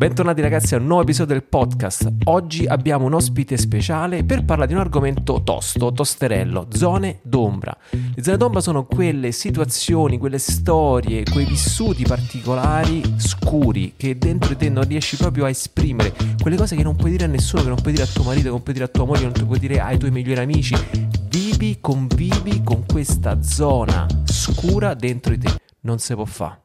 Bentornati ragazzi a un nuovo episodio del podcast. Oggi abbiamo un ospite speciale per parlare di un argomento tosterello, zone d'ombra. Le zone d'ombra sono quelle situazioni, quelle storie, quei vissuti particolari, scuri, che dentro di te non riesci proprio a esprimere, quelle cose che non puoi dire a nessuno, che non puoi dire a tuo marito, che non puoi dire a tua moglie, che non puoi dire ai tuoi migliori amici. Vivi, convivi con questa zona scura dentro di te, non si può fare.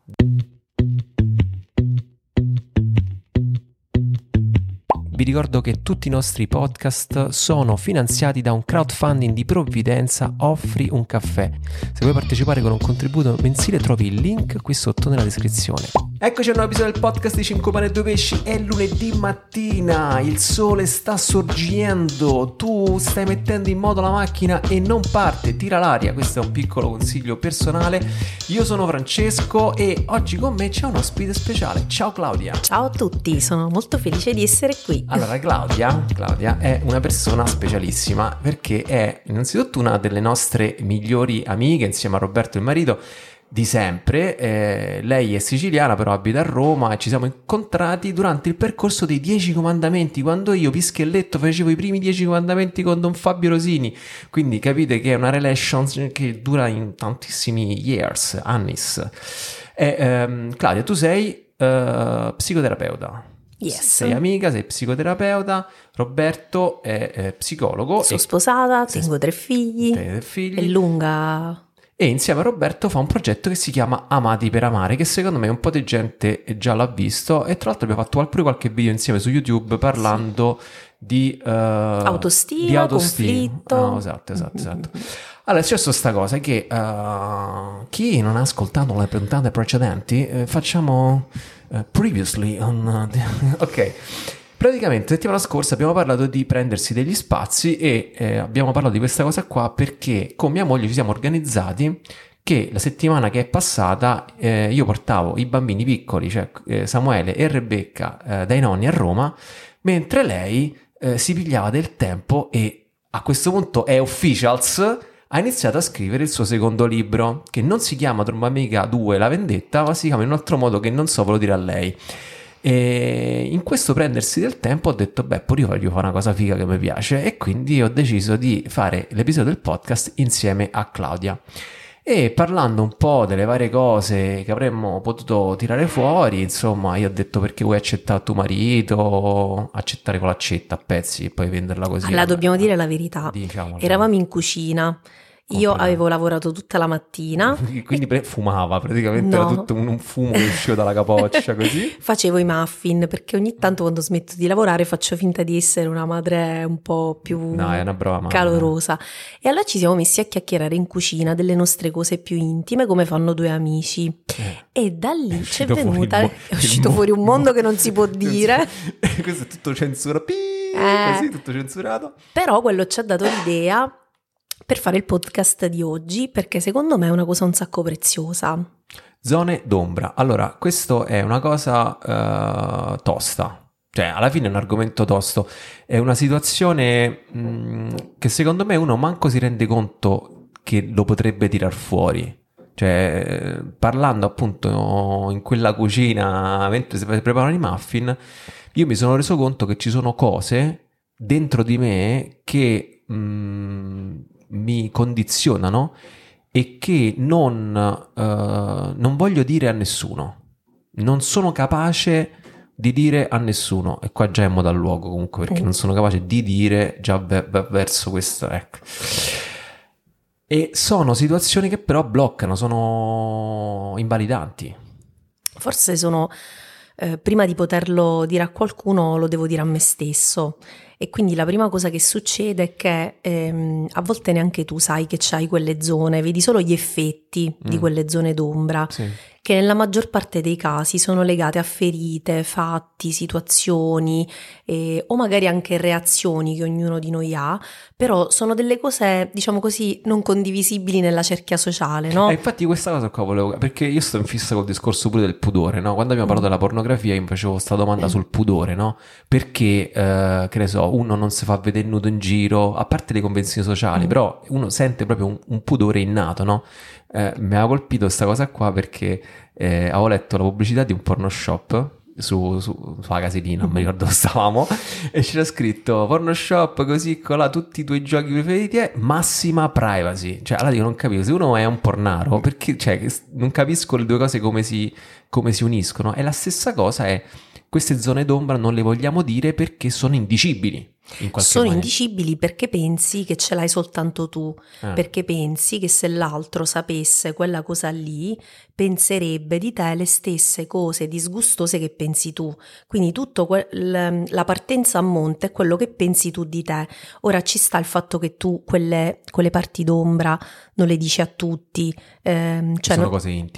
Vi ricordo che tutti i nostri podcast sono finanziati da un crowdfunding di Provvidenza Offri un caffè. Se vuoi partecipare con un contributo mensile trovi il link qui sotto nella descrizione. Eccoci a un nuovo episodio del podcast di Cinque Pane e Due Pesci. È lunedì mattina, il sole sta sorgendo, tu stai mettendo in moto la macchina e non parte, tira l'aria. Questo è un piccolo consiglio personale. Io sono Francesco e oggi con me c'è un ospite speciale. Ciao Claudia. Ciao a tutti, sono molto felice di essere qui. Allora Claudia è una persona specialissima perché è innanzitutto una delle nostre migliori amiche insieme a Roberto, il marito, di sempre. Lei è siciliana però abita a Roma e ci siamo incontrati durante il percorso dei 10 comandamenti, quando io pischelletto facevo i primi 10 comandamenti con Don Fabio Rosini, quindi capite che è una relationship che dura in tantissimi years, annis. Claudia, tu sei psicoterapeuta. Yes. Sei amica, sei psicoterapeuta. Roberto è psicologo. Sono sposata, tengo 3 figli. È lunga. E insieme a Roberto fa un progetto che si chiama Amati per amare, che secondo me un po' di gente già l'ha visto, e tra l'altro abbiamo fatto pure qualche video insieme su YouTube parlando di autostima. Conflitto. Oh, esatto. Allora c'è sta cosa che chi non ha ascoltato le puntate precedenti, facciamo previously on ok. Praticamente settimana scorsa abbiamo parlato di prendersi degli spazi e abbiamo parlato di questa cosa qua perché con mia moglie ci siamo organizzati che la settimana che è passata io portavo i bambini piccoli, cioè Samuele e Rebecca, dai nonni a Roma, mentre lei si pigliava del tempo e a questo punto è officials, ha iniziato a scrivere il suo secondo libro che non si chiama Tromba Amica 2 La Vendetta, ma si chiama in un altro modo che non so, ve lo dire a lei. E in questo prendersi del tempo ho detto pure io voglio fare una cosa figa che mi piace, e quindi ho deciso di fare l'episodio del podcast insieme a Claudia e parlando un po' delle varie cose che avremmo potuto tirare fuori. Insomma, io ho detto perché vuoi accettare tuo marito, accettare con l'accetta a pezzi e poi venderla così. Allora dobbiamo dire la verità, diciamola. Eravamo in cucina. Io avevo lavorato tutta la mattina. Quindi fumava praticamente, no. Era tutto un fumo che usciva dalla capoccia così. Facevo i muffin perché ogni tanto quando smetto di lavorare faccio finta di essere una madre un po' più calorosa. E allora ci siamo messi a chiacchierare in cucina delle nostre cose più intime, come fanno due amici. E da lì è uscito fuori un mondo che non si può dire. Questo è tutto censurato, così, tutto censurato. Però quello ci ha dato l'idea per fare il podcast di oggi, perché secondo me è una cosa un sacco preziosa. Zone d'ombra. Allora, questo è una cosa tosta. Cioè, alla fine è un argomento tosto. È una situazione che secondo me uno manco si rende conto che lo potrebbe tirar fuori. Cioè, parlando appunto in quella cucina mentre si preparano i muffin, io mi sono reso conto che ci sono cose dentro di me che mi condizionano e che non voglio dire a nessuno, non sono capace di dire a nessuno, e qua già è moda al luogo comunque perché non sono capace di dire già verso questo, ecco. E sono situazioni che però bloccano, sono invalidanti. Forse sono prima di poterlo dire a qualcuno lo devo dire a me stesso. E quindi la prima cosa che succede è che a volte neanche tu sai che c'hai quelle zone, vedi solo gli effetti di quelle zone d'ombra, sì, che nella maggior parte dei casi sono legate a ferite, fatti, situazioni o magari anche reazioni che ognuno di noi ha, però sono delle cose, diciamo così, non condivisibili nella cerchia sociale, no? Infatti questa cosa qua volevo, perché io sto in fissa col discorso pure del pudore, no? Quando abbiamo parlato della pornografia io mi facevo questa domanda sul pudore, no? Perché, che ne so, uno non si fa vedere nudo in giro, a parte le convenzioni sociali, però uno sente proprio un pudore innato, no? Mi ha colpito questa cosa qua perché avevo letto la pubblicità di un porno shop sulla casetina, non mi ricordo dove stavamo, e c'era scritto porno shop, così, colà, tutti i tuoi giochi preferiti e massima privacy. Cioè, allora io non capisco, se uno è un pornaro, perché, cioè, non capisco le due cose come si uniscono. E la stessa cosa è, queste zone d'ombra non le vogliamo dire perché sono indicibili. Indicibili perché pensi che ce l'hai soltanto tu, perché pensi che se l'altro sapesse quella cosa lì penserebbe di te le stesse cose disgustose che pensi tu, quindi tutto la partenza a monte è quello che pensi tu di te. Ora ci sta il fatto che tu quelle parti d'ombra non le dici a tutti, cioè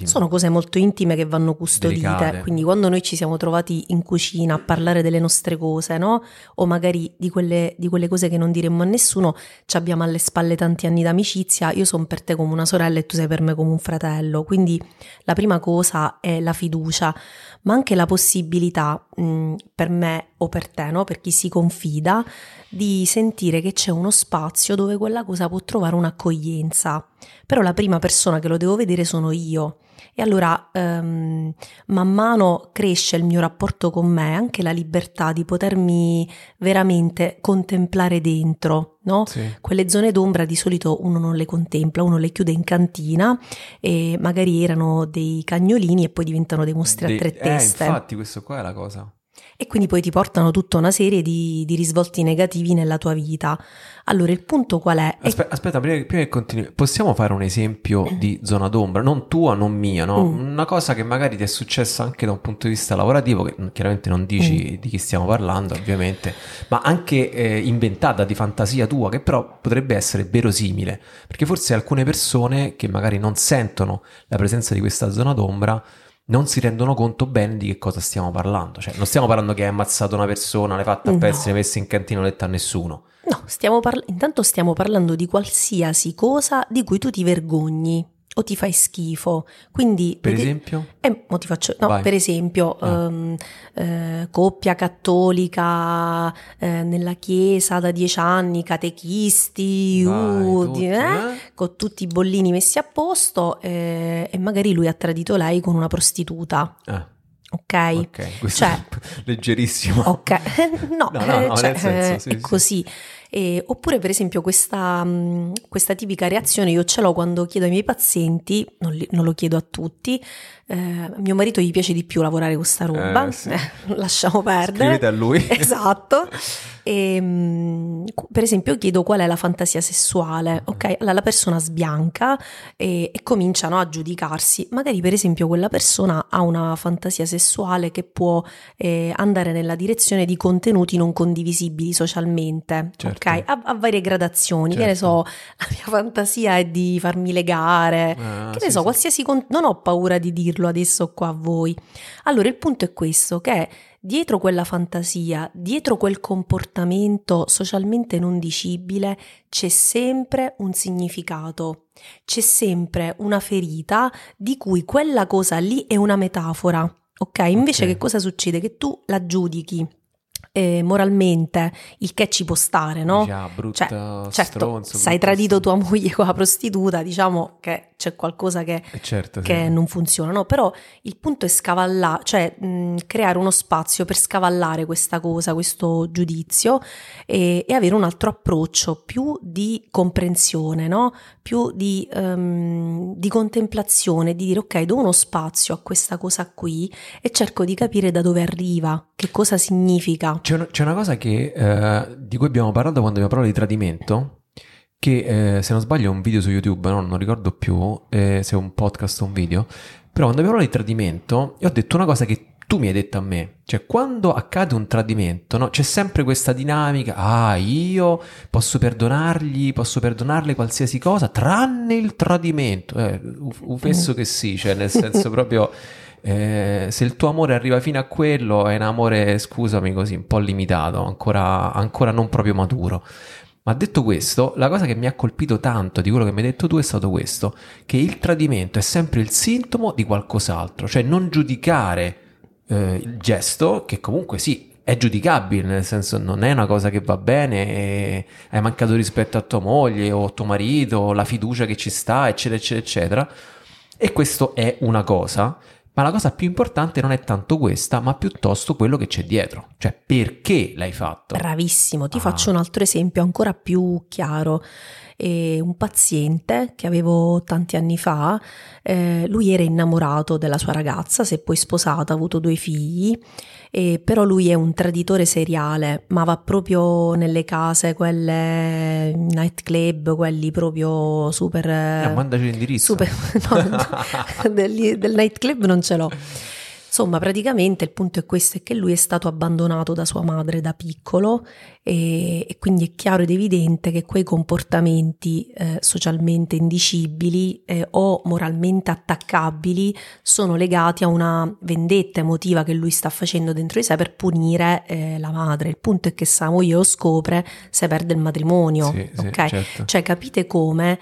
sono cose molto intime che vanno custodite, delicate. Quindi quando noi ci siamo trovati in cucina a parlare delle nostre cose, no? O magari di quelle cose che non diremmo a nessuno, ci abbiamo alle spalle tanti anni d'amicizia, io sono per te come una sorella e tu sei per me come un fratello, quindi la prima cosa è la fiducia, ma anche la possibilità per me o per te, no? Per chi si confida, di sentire che c'è uno spazio dove quella cosa può trovare un'accoglienza, però la prima persona che lo devo vedere sono io. E allora man mano cresce il mio rapporto con me, anche la libertà di potermi veramente contemplare dentro, no? Sì. Quelle zone d'ombra di solito uno non le contempla, uno le chiude in cantina e magari erano dei cagnolini e poi diventano dei mostri a tre teste. Infatti questo qua è la cosa. E quindi poi ti portano tutta una serie di risvolti negativi nella tua vita. Allora il punto qual è? Aspetta, prima che continui, possiamo fare un esempio di zona d'ombra? Non tua, non mia, no? Una cosa che magari ti è successa anche da un punto di vista lavorativo, che chiaramente non dici di chi stiamo parlando ovviamente, ma anche inventata, di fantasia tua, che però potrebbe essere verosimile, perché forse alcune persone che magari non sentono la presenza di questa zona d'ombra non si rendono conto bene di che cosa stiamo parlando. Cioè, non stiamo parlando che hai ammazzato una persona, l'hai fatta a pezzi, l'hai messa in cantina, l'hai detta a nessuno. No, intanto stiamo parlando di qualsiasi cosa di cui tu ti vergogni o ti fai schifo. Quindi, per esempio? Mo ti faccio, no, vai. Per esempio, coppia cattolica nella chiesa da 10 anni, catechisti, con tutti i bollini messi a posto, e magari lui ha tradito lei con una prostituta. Ok, questo cioè, è leggerissimo. Ok, no, cioè, nel senso, sì, è così. Oppure per esempio questa tipica reazione io ce l'ho quando chiedo ai miei pazienti, non lo chiedo a tutti, mio marito gli piace di più lavorare con sta roba, sì. Lasciamo perdere. Scrivete a lui. Esatto. Per esempio chiedo qual è la fantasia sessuale, ok, allora la persona sbianca e cominciano a giudicarsi. Magari per esempio quella persona ha una fantasia sessuale che può andare nella direzione di contenuti non condivisibili socialmente, certo. Ok, a varie gradazioni, certo. Che ne so, la mia fantasia è di farmi legare, che ne so. Qualsiasi, non ho paura di dirlo adesso qua a voi. Allora il punto è questo, che dietro quella fantasia, dietro quel comportamento socialmente non dicibile, c'è sempre un significato, c'è sempre una ferita di cui quella cosa lì è una metafora, ok? Invece che cosa succede? Che tu la giudichi moralmente, il che ci può stare, no? Brutta, cioè, certo, se hai tradito tua moglie con la prostituta, diciamo che c'è qualcosa che non funziona, no? Però il punto è scavallare, cioè creare uno spazio per scavallare questa cosa, questo giudizio, e avere un altro approccio più di comprensione, no? Più di contemplazione, di dire ok, do uno spazio a questa cosa qui e cerco di capire da dove arriva, che cosa significa. C'è una cosa che di cui abbiamo parlato quando abbiamo parlato di tradimento, che se non sbaglio è un video su YouTube, no? Non ricordo più se è un podcast o un video, però quando abbiamo parlato di tradimento io ho detto una cosa che tu mi hai detto a me, cioè quando accade un tradimento, no? C'è sempre questa dinamica, io posso perdonarle qualsiasi cosa tranne il tradimento, penso che sì, cioè nel senso proprio se il tuo amore arriva fino a quello è un amore, scusami, così un po' limitato, ancora non proprio maturo. Ma detto questo, la cosa che mi ha colpito tanto di quello che mi hai detto tu è stato questo, che il tradimento è sempre il sintomo di qualcos'altro, cioè non giudicare il gesto, che comunque sì, è giudicabile, nel senso non è una cosa che va bene, hai mancato rispetto a tua moglie o tuo marito, la fiducia che ci sta, eccetera eccetera eccetera, e questo è una cosa. Ma la cosa più importante non è tanto questa, ma piuttosto quello che c'è dietro, cioè perché l'hai fatto. Bravissimo, ti faccio un altro esempio ancora più chiaro. Un paziente che avevo tanti anni fa, lui era innamorato della sua ragazza, si è poi sposata, ha avuto 2 figli, però lui è un traditore seriale, ma va proprio nelle case, quelle nightclub, quelli proprio super... mandaci l'indirizzo. Super, no, del nightclub non ce l'ho. Insomma, praticamente il punto è questo, è che lui è stato abbandonato da sua madre da piccolo e quindi è chiaro ed evidente che quei comportamenti socialmente indicibili o moralmente attaccabili sono legati a una vendetta emotiva che lui sta facendo dentro di sé per punire la madre. Il punto è che sa moglie lo scopre se perde il matrimonio, sì, ok? Sì, certo. Cioè capite come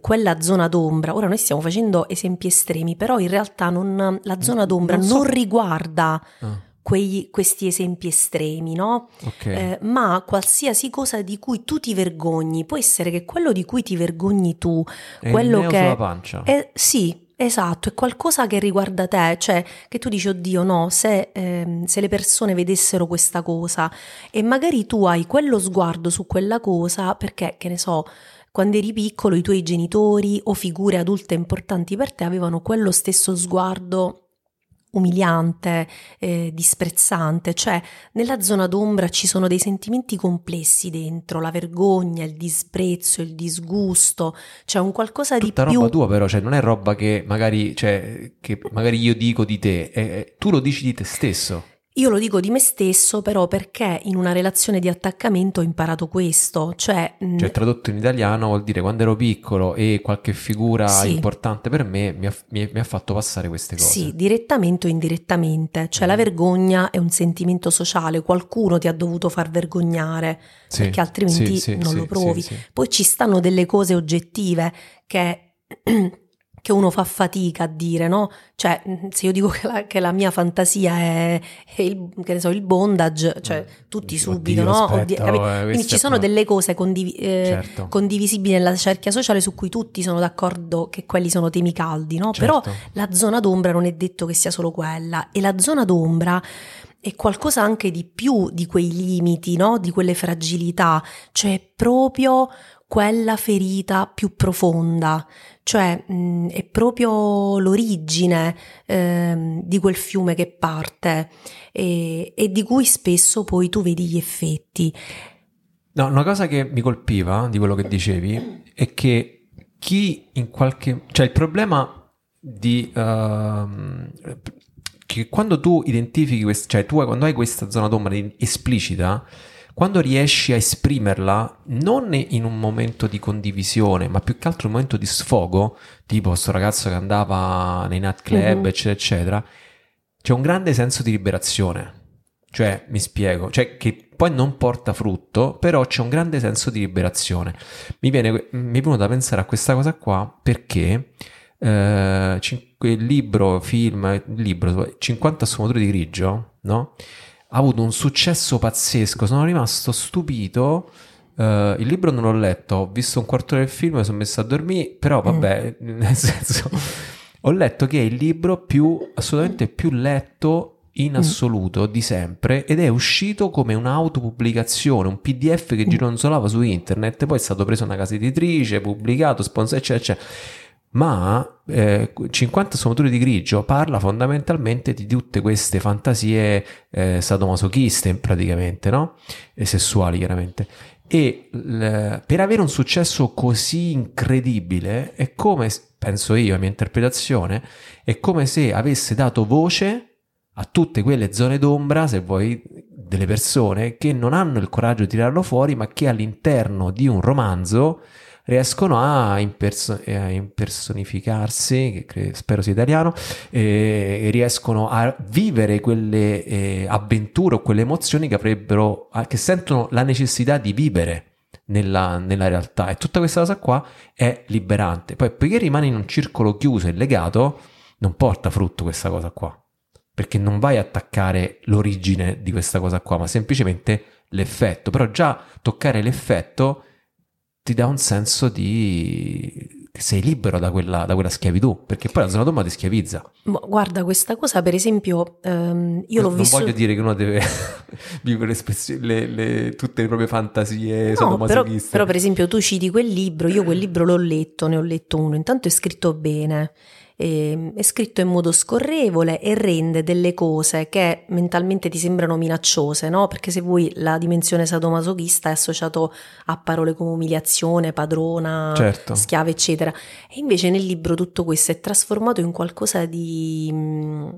quella zona d'ombra, ora noi stiamo facendo esempi estremi, però in realtà non la zona d'ombra non riguarda questi esempi estremi, no? Okay. Ma qualsiasi cosa di cui tu ti vergogni, può essere che quello di cui ti vergogni tu, è quello che sulla pancia. Sì, esatto, è qualcosa che riguarda te, cioè che tu dici oddio no, se le persone vedessero questa cosa, e magari tu hai quello sguardo su quella cosa perché, che ne so, quando eri piccolo i tuoi genitori o figure adulte importanti per te avevano quello stesso sguardo umiliante, disprezzante. Cioè nella zona d'ombra ci sono dei sentimenti complessi dentro, la vergogna, il disprezzo, il disgusto, cioè un qualcosa di più. Tutta roba tua però, cioè non è roba che magari, cioè, che magari io dico di te, tu lo dici di te stesso. Io lo dico di me stesso, però, perché in una relazione di attaccamento ho imparato questo, cioè tradotto in italiano vuol dire quando ero piccolo e qualche figura importante per me mi ha fatto passare queste cose. Sì, direttamente o indirettamente, cioè la vergogna è un sentimento sociale, qualcuno ti ha dovuto far vergognare, sì, perché altrimenti non lo provi. Sì, sì. Poi ci stanno delle cose oggettive che uno fa fatica a dire, no? Cioè, se io dico che la mia fantasia è il bondage, cioè tutti subito, oddio, no? Aspetta, quindi ci sono delle cose condivisibili nella cerchia sociale su cui tutti sono d'accordo che quelli sono temi caldi, no? Certo. Però la zona d'ombra non è detto che sia solo quella, e la zona d'ombra è qualcosa anche di più di quei limiti, no? Di quelle fragilità, cioè proprio quella ferita più profonda, cioè è proprio l'origine di quel fiume che parte e di cui spesso poi tu vedi gli effetti. No, una cosa che mi colpiva di quello che dicevi è che il problema di che quando tu identifichi quando hai questa zona d'ombra esplicita, quando riesci a esprimerla non in un momento di condivisione, ma più che altro un momento di sfogo, tipo sto ragazzo che andava nei night club, eccetera, eccetera, c'è un grande senso di liberazione. Cioè, mi spiego, cioè che poi non porta frutto, però c'è un grande senso di liberazione. Mi è venuto da pensare a questa cosa qua perché il libro 50 sfumature di grigio, no? Ha avuto un successo pazzesco, sono rimasto stupito. Il libro non l'ho letto, ho visto un quarto del film, mi sono messo a dormire, però vabbè, nel senso ho letto che è il libro assolutamente più letto in assoluto di sempre, ed è uscito come un'autopubblicazione, un PDF che gironzolava su internet, poi è stato preso da una casa editrice, pubblicato, sponsor, eccetera. Ma 50 sfumature di grigio parla fondamentalmente di tutte queste fantasie sadomasochiste praticamente, no? E sessuali chiaramente, e per avere un successo così incredibile è come, penso io, la mia interpretazione è come se avesse dato voce a tutte quelle zone d'ombra, se vuoi, delle persone che non hanno il coraggio di tirarlo fuori, ma che all'interno di un romanzo riescono a impersonificarsi, che spero sia italiano, e riescono a vivere quelle avventure o quelle emozioni che sentono la necessità di vivere nella realtà. E tutta questa cosa qua è liberante. Poi, poiché rimane in un circolo chiuso e legato, non porta frutto questa cosa qua, perché non vai a attaccare l'origine di questa cosa qua, ma semplicemente l'effetto. Però già toccare l'effetto ti dà un senso di sei libero da quella schiavitù, perché poi la zona d'ombra ti schiavizza. Ma guarda, questa cosa per esempio io l'ho vissuta. Non voglio dire che uno deve vivere tutte le proprie fantasie, no, sadomasochiste. Però per esempio tu citi quel libro, io quel libro l'ho letto, ne ho letto uno, intanto è scritto bene, è scritto in modo scorrevole e rende delle cose che mentalmente ti sembrano minacciose, no? Perché se vuoi la dimensione sadomasochista è associato a parole come umiliazione, padrona, certo, schiava, eccetera, e invece nel libro tutto questo è trasformato in qualcosa di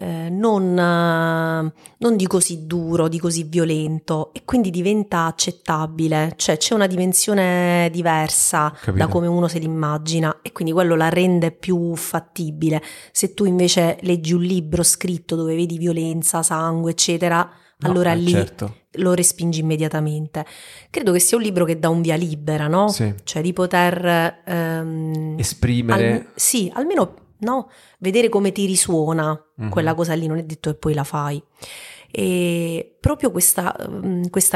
non di così duro, di così violento, e quindi diventa accettabile, cioè c'è una dimensione diversa, capito, da come uno se l'immagina, e quindi quello la rende più fattibile. Se tu invece leggi un libro scritto dove vedi violenza, sangue, eccetera, no, allora lì, certo, lo respingi immediatamente. Credo che sia un libro che dà un via libera, no? Sì. Cioè di poter esprimere sì, almeno, no? Vedere come ti risuona quella cosa lì, non è detto che poi la fai. E proprio questa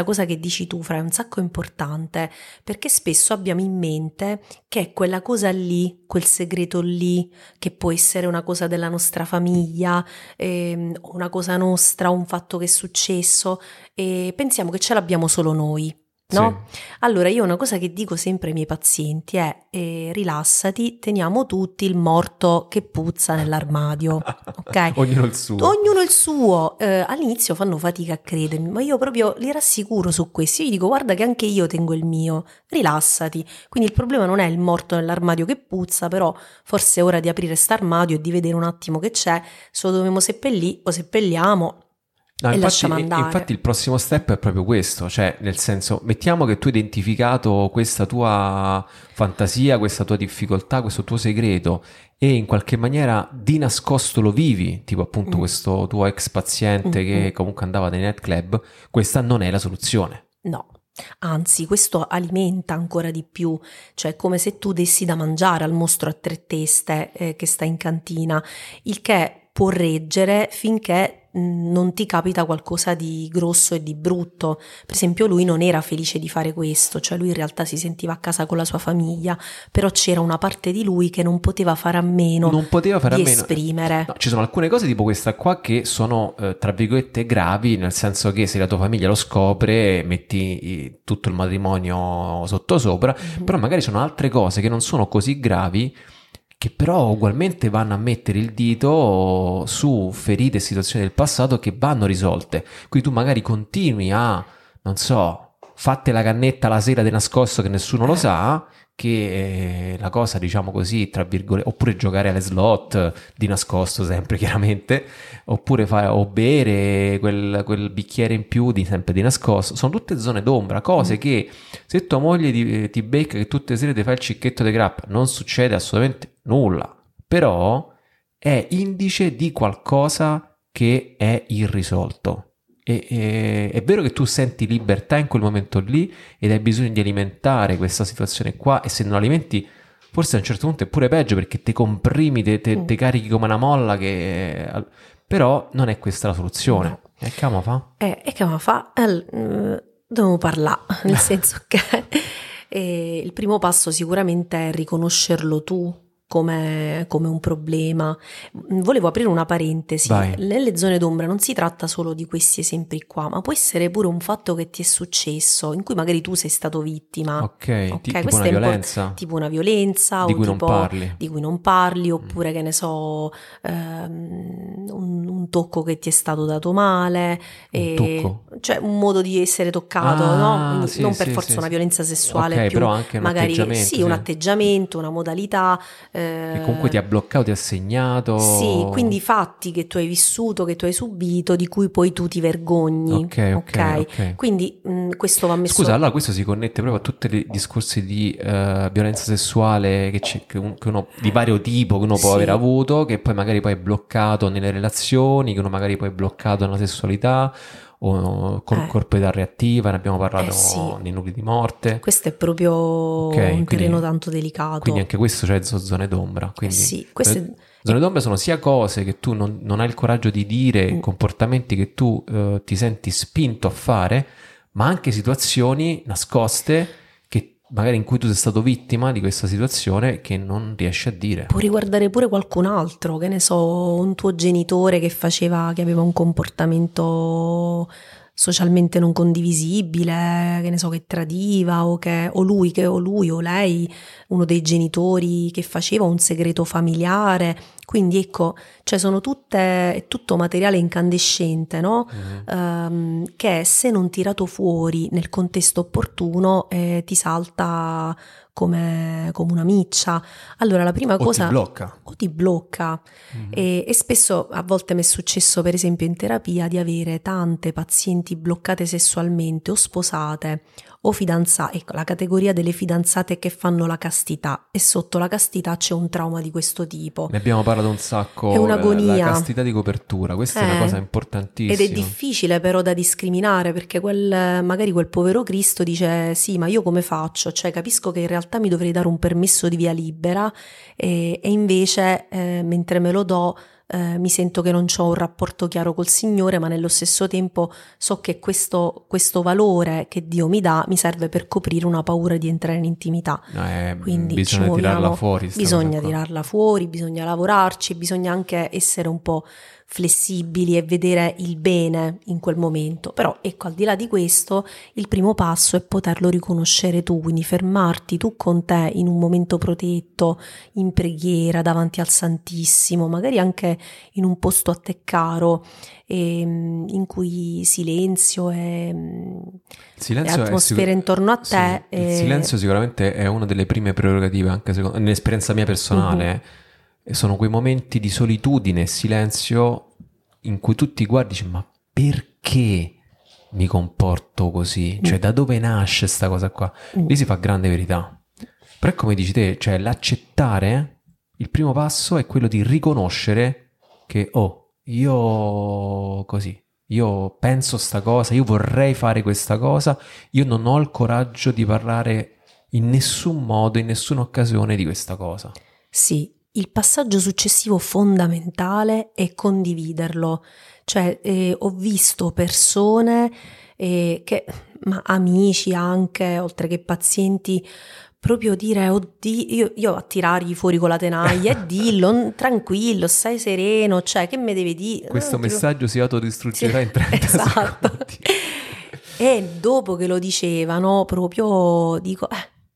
cosa che dici tu, Fra, è un sacco importante, perché spesso abbiamo in mente che è quella cosa lì, quel segreto lì, che può essere una cosa della nostra famiglia, una cosa nostra, un fatto che è successo, e pensiamo che ce l'abbiamo solo noi, no? Sì. Allora io una cosa che dico sempre ai miei pazienti è rilassati, teniamo tutti il morto che puzza nell'armadio, ok? Ognuno il suo. All'inizio fanno fatica a credermi, ma io proprio li rassicuro su questo. Io gli dico: guarda che anche io tengo il mio, rilassati. Quindi il problema non è il morto nell'armadio che puzza, però forse è ora di aprire st'armadio e di vedere un attimo che c'è, se lo dobbiamo seppellire o seppelliamo. No, infatti il prossimo step è proprio questo, cioè nel senso, mettiamo che tu hai identificato questa tua fantasia, questa tua difficoltà, questo tuo segreto, e in qualche maniera di nascosto lo vivi, tipo appunto questo tuo ex paziente che comunque andava nei night club. Questa non è la soluzione. No. Anzi, questo alimenta ancora di più, cioè è come se tu dessi da mangiare al mostro a tre teste che sta in cantina, il che può reggere finché non ti capita qualcosa di grosso e di brutto. Per esempio lui non era felice di fare questo, cioè lui in realtà si sentiva a casa con la sua famiglia, però c'era una parte di lui che non poteva fare a meno esprimere. No, ci sono alcune cose tipo questa qua che sono tra virgolette gravi, nel senso che se la tua famiglia lo scopre metti tutto il matrimonio sottosopra, però magari sono altre cose che non sono così gravi, che però ugualmente vanno a mettere il dito su ferite e situazioni del passato che vanno risolte. Quindi tu magari continui a, non so, fatte la cannetta la sera di nascosto che nessuno lo sa, che la cosa, diciamo così, tra virgolette, oppure giocare alle slot di nascosto sempre, chiaramente, oppure o bere quel bicchiere in più sempre di nascosto. Sono tutte zone d'ombra, cose che se tua moglie ti becca che tutte le sere ti fa il cicchetto di grappa, non succede assolutamente nulla, però è indice di qualcosa che è irrisolto. E è vero che tu senti libertà in quel momento lì ed hai bisogno di alimentare questa situazione qua, e se non alimenti forse a un certo punto è pure peggio, perché te comprimi, te carichi come una molla che... Però non è questa la soluzione. No. E che fa? Dobbiamo parlare, nel senso che il primo passo sicuramente è riconoscerlo tu come un problema. Volevo aprire una parentesi. Vai. Nelle zone d'ombra non si tratta solo di questi esempi qua, ma può essere pure un fatto che ti è successo, in cui magari tu sei stato vittima. Ok, tipo una violenza. Tipo una violenza di cui non parli, oppure che ne so, un tocco che ti è stato dato male, cioè un modo di essere toccato, no? Sì, non per forza una violenza sessuale, okay, più però anche magari un atteggiamento, una modalità che comunque ti ha bloccato, ti ha segnato. Sì, quindi fatti che tu hai vissuto, che tu hai subito, di cui poi tu ti vergogni. Ok. Quindi questo va messo. Scusa, allora questo si connette proprio a tutti i discorsi di violenza sessuale che uno di vario tipo che uno può aver avuto, che poi magari poi è bloccato nelle relazioni, che uno magari poi è bloccato nella sessualità, o corporeità reattiva, ne abbiamo parlato nei nuclei di morte. Questo è proprio un terreno tanto delicato. Quindi anche questo c'è zone d'ombra. Quindi queste zone d'ombra sono sia cose che tu non hai il coraggio di dire, comportamenti che tu ti senti spinto a fare, ma anche situazioni nascoste magari in cui tu sei stato vittima di questa situazione che non riesci a dire. Può riguardare pure qualcun altro, che ne so, un tuo genitore che aveva un comportamento socialmente non condivisibile, che ne so, che tradiva, o lui o lei, uno dei genitori che faceva un segreto familiare. Quindi ecco, cioè è tutto materiale incandescente, no? Che se non tirato fuori nel contesto opportuno ti salta come una miccia. Allora la prima cosa, o ti blocca. E spesso, a volte mi è successo per esempio in terapia di avere tante pazienti bloccate sessualmente o sposate o fidanzate. Ecco, la categoria delle fidanzate che fanno la castità, e sotto la castità c'è un trauma di questo tipo. Ne abbiamo parlato un sacco. È un'agonia. La castità di copertura, questa è una cosa importantissima ed è difficile però da discriminare, perché magari quel povero Cristo dice: sì, ma io come faccio? Cioè, capisco che in realtà mi dovrei dare un permesso di via libera e invece mentre me lo do mi sento che non ho un rapporto chiaro col Signore, ma nello stesso tempo so che questo valore che Dio mi dà mi serve per coprire una paura di entrare in intimità. Quindi bisogna tirarla fuori, bisogna lavorarci, bisogna anche essere un po' flessibili e vedere il bene in quel momento. Però ecco, al di là di questo, il primo passo è poterlo riconoscere tu, quindi fermarti tu con te in un momento protetto, in preghiera, davanti al Santissimo, magari anche in un posto a te caro, in cui silenzio e atmosfera intorno a te. Sì, il silenzio sicuramente è una delle prime prerogative, anche nell'esperienza mia personale. Sono quei momenti di solitudine e silenzio in cui tu ti guardi e dici: ma perché mi comporto così? Cioè, da dove nasce sta cosa qua? Lì si fa grande verità. Però come dici te, cioè l'accettare, il primo passo è quello di riconoscere che io così, io penso sta cosa, io vorrei fare questa cosa, io non ho il coraggio di parlare in nessun modo, in nessuna occasione di questa cosa. Sì. Il passaggio successivo fondamentale è condividerlo, cioè ho visto persone, amici anche, oltre che pazienti, proprio dire: oddio, io a tirargli fuori con la tenaglia e dillo, tranquillo, stai sereno, cioè che me devi dire? Questo messaggio si autodistruggerà in 30 secondi. E dopo che lo dicevano, proprio dico...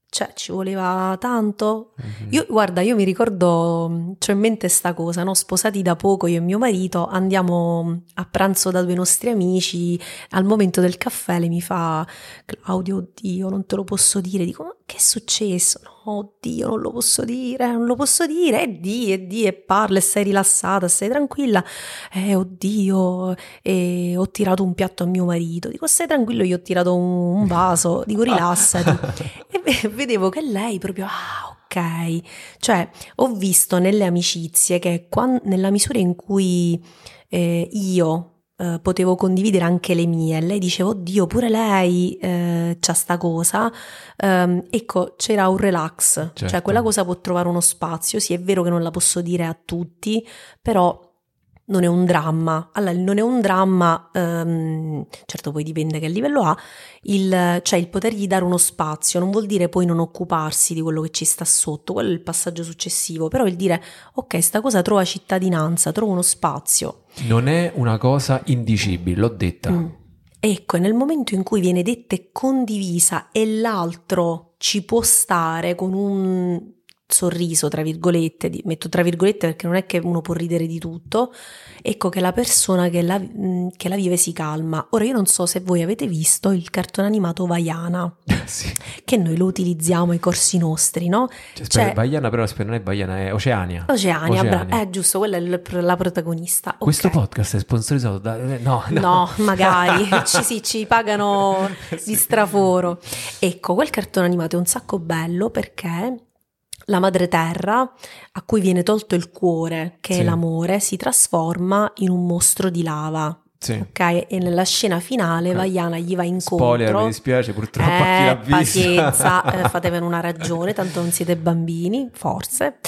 Cioè, ci voleva tanto. Io mi ricordo, c'ho in mente sta cosa, no? Sposati da poco, io e mio marito andiamo a pranzo da due nostri amici. Al momento del caffè lei mi fa: Claudio, oddio, non te lo posso dire. Dico: ma che è successo? No, oddio, non lo posso dire. E parla, e sei rilassata, sei tranquilla. Oddio, ho tirato un piatto a mio marito. Dico: stai tranquillo, io ho tirato un vaso. Dico: rilassati. E vedevo che lei proprio ok, cioè ho visto nelle amicizie che nella misura in cui io potevo condividere anche le mie, lei diceva: oddio, pure lei c'ha sta cosa, ecco, c'era un relax, certo. Cioè quella cosa può trovare uno spazio. Sì, è vero che non la posso dire a tutti, però non è un dramma. Allora, non è un dramma, certo poi dipende che livello ha, cioè il potergli dare uno spazio non vuol dire poi non occuparsi di quello che ci sta sotto, quello è il passaggio successivo, però il dire: ok, sta cosa trova cittadinanza, trova uno spazio. Non è una cosa indicibile, l'ho detta. Ecco, nel momento in cui viene detta e condivisa e l'altro ci può stare con un... sorriso, tra virgolette, metto tra virgolette perché non è che uno può ridere di tutto, ecco che la persona che la vive si calma. Ora, io non so se voi avete visto il cartone animato Vaiana, sì, che noi lo utilizziamo ai corsi nostri, no? Cioè, Vaiana, però non è Vaiana, è Oceania. Giusto, quella è la protagonista. Okay. Questo podcast è sponsorizzato da... No, magari ci pagano di straforo. Ecco, quel cartone animato è un sacco bello perché... la madre terra, a cui viene tolto il cuore, che è l'amore, si trasforma in un mostro di lava. Sì. Ok, e nella scena finale Vaiana gli va incontro. Spoiler, mi dispiace purtroppo a chi l'ha vista. Pazienza, fatevene una ragione, tanto non siete bambini, forse.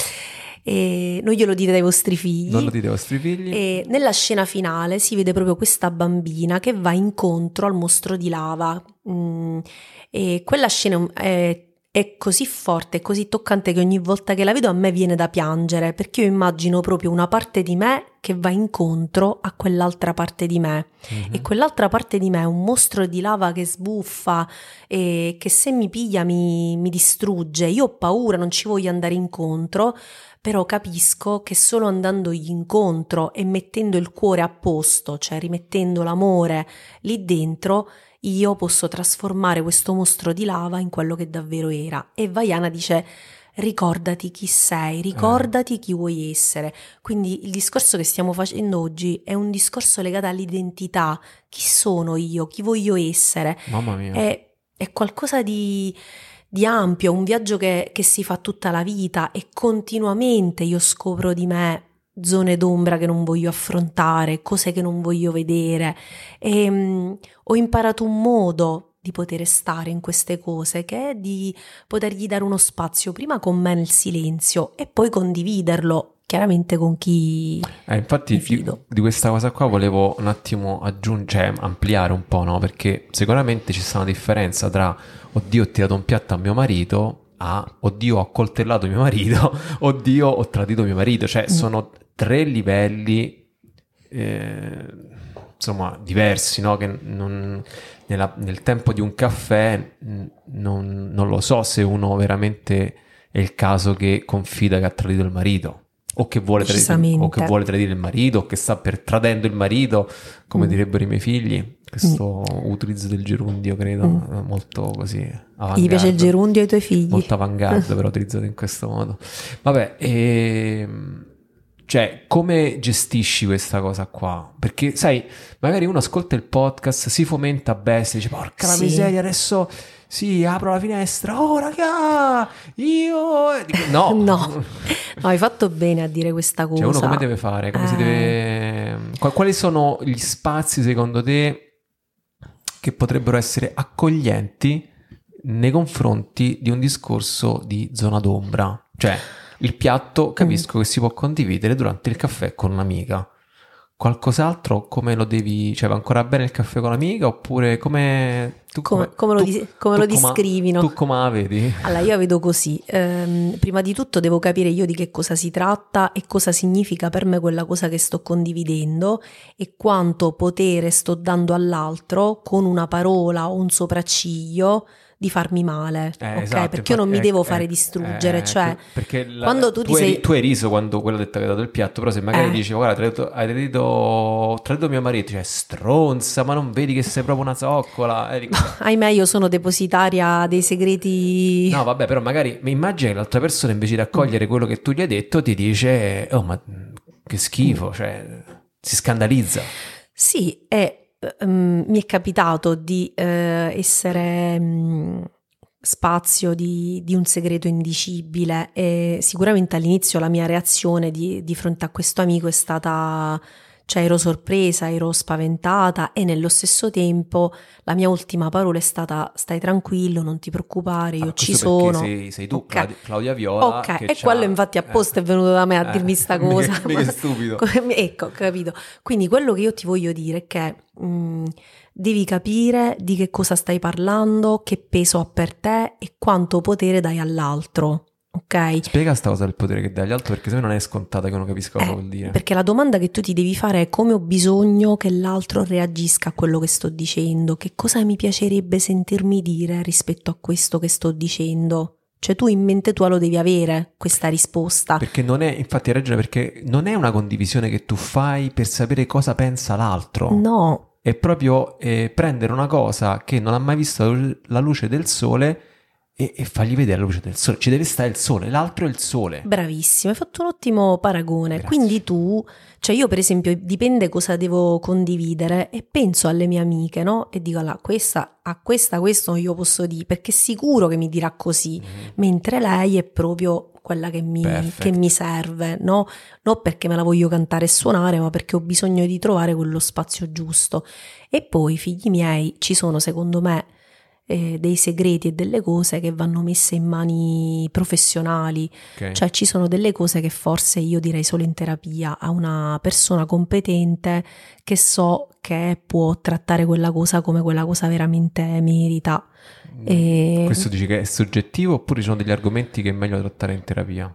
E non glielo dite ai vostri figli. Non lo dite ai vostri figli. E nella scena finale si vede proprio questa bambina che va incontro al mostro di lava. E quella scena è è così forte e così toccante che ogni volta che la vedo a me viene da piangere, perché io immagino proprio una parte di me che va incontro a quell'altra parte di me, e quell'altra parte di me è un mostro di lava che sbuffa e che se mi piglia mi distrugge. Io ho paura, non ci voglio andare incontro, però capisco che solo andandogli incontro e mettendo il cuore a posto, cioè rimettendo l'amore lì dentro, io posso trasformare questo mostro di lava in quello che davvero era. E Vaiana dice: ricordati chi sei, ricordati chi vuoi essere. Quindi il discorso che stiamo facendo oggi è un discorso legato all'identità. Chi sono io? Chi voglio essere? Mamma mia. È qualcosa di ampio, un viaggio che si fa tutta la vita, e continuamente io scopro di me zone d'ombra che non voglio affrontare, cose che non voglio vedere, e ho imparato un modo di poter stare in queste cose, che è di potergli dare uno spazio prima con me nel silenzio e poi condividerlo chiaramente con chi infatti di questa cosa qua volevo un attimo aggiungere, ampliare un po', no? Perché sicuramente ci sta una differenza tra oddio ho tirato un piatto a mio marito a oddio ho accoltellato mio marito, oddio ho tradito mio marito, cioè sono tre livelli insomma diversi, no? Che non, nel tempo di un caffè non lo so se uno veramente è il caso che confida che ha tradito il marito o che vuole tradire il marito o che sta per tradendo il marito, come direbbero i miei figli. Questo utilizzo del gerundio credo molto così avanguardo. Gli piace il gerundio ai tuoi figli? Molto avanguardo però utilizzato in questo modo. Vabbè, cioè come gestisci questa cosa qua? Perché sai, magari uno ascolta il podcast, si fomenta a bestia, dice porca la miseria, adesso sì, apro la finestra, oh raga, io... Dico, no. no, hai fatto bene a dire questa cosa. Cioè uno come deve fare? Come si deve... Quali sono gli spazi secondo te che potrebbero essere accoglienti nei confronti di un discorso di zona d'ombra? Cioè... Il piatto capisco che si può condividere durante il caffè con un'amica. Qualcos'altro come lo devi... Cioè va ancora bene il caffè con l'amica oppure come... Come lo descrivi? Tu come la vedi? Allora io vedo così. Prima di tutto devo capire io di che cosa si tratta e cosa significa per me quella cosa che sto condividendo e quanto potere sto dando all'altro con una parola o un sopracciglio di farmi male, ok? Esatto, perché io non mi devo fare distruggere, cioè perché quando tu hai riso quando quello detto che hai dato il piatto, però se magari dici guarda hai tradito mio marito, cioè stronza, ma non vedi che sei proprio una zoccola, dico, ahimè io sono depositaria dei segreti. No vabbè, però magari mi immagino che l'altra persona invece di accogliere quello che tu gli hai detto ti dice oh ma che schifo, cioè si scandalizza. Sì, mi è capitato di essere spazio di un segreto indicibile, e sicuramente all'inizio la mia reazione di fronte a questo amico è stata, cioè ero sorpresa, ero spaventata, e nello stesso tempo la mia ultima parola è stata stai tranquillo, non ti preoccupare, io ci sono. Sei tu, okay. Claudia Viola. Ok, e quello infatti apposta è venuto da me a dirmi sta cosa. Mica stupido. Ecco, capito. Quindi quello che io ti voglio dire è che devi capire di che cosa stai parlando, che peso ha per te e quanto potere dai all'altro. Okay. Spiega sta cosa del potere che dai agli altri, perché se no non è scontata che non capisco cosa vuol dire. Perché la domanda che tu ti devi fare è come ho bisogno che l'altro reagisca a quello che sto dicendo, che cosa mi piacerebbe sentirmi dire rispetto a questo che sto dicendo. Cioè tu in mente tua lo devi avere questa risposta. Perché non è, infatti hai ragione, perché non è una condivisione che tu fai per sapere cosa pensa l'altro. No. È proprio prendere una cosa che non ha mai visto la luce del sole e fargli vedere la luce del sole, ci deve stare il sole, l'altro è il sole. Bravissimo, hai fatto un ottimo paragone. Grazie. Quindi tu, cioè io per esempio dipende cosa devo condividere e penso alle mie amiche, no? E dico allora questo io posso dire perché sicuro che mi dirà così, mentre lei è proprio quella che mi serve, no? Non perché me la voglio cantare e suonare, ma perché ho bisogno di trovare quello spazio giusto. E poi figli miei, ci sono secondo me dei segreti e delle cose che vanno messe in mani professionali, okay. Cioè ci sono delle cose che forse io direi solo in terapia a una persona competente che so che può trattare quella cosa come quella cosa veramente merita. E... questo dici che è soggettivo oppure ci sono degli argomenti che è meglio trattare in terapia?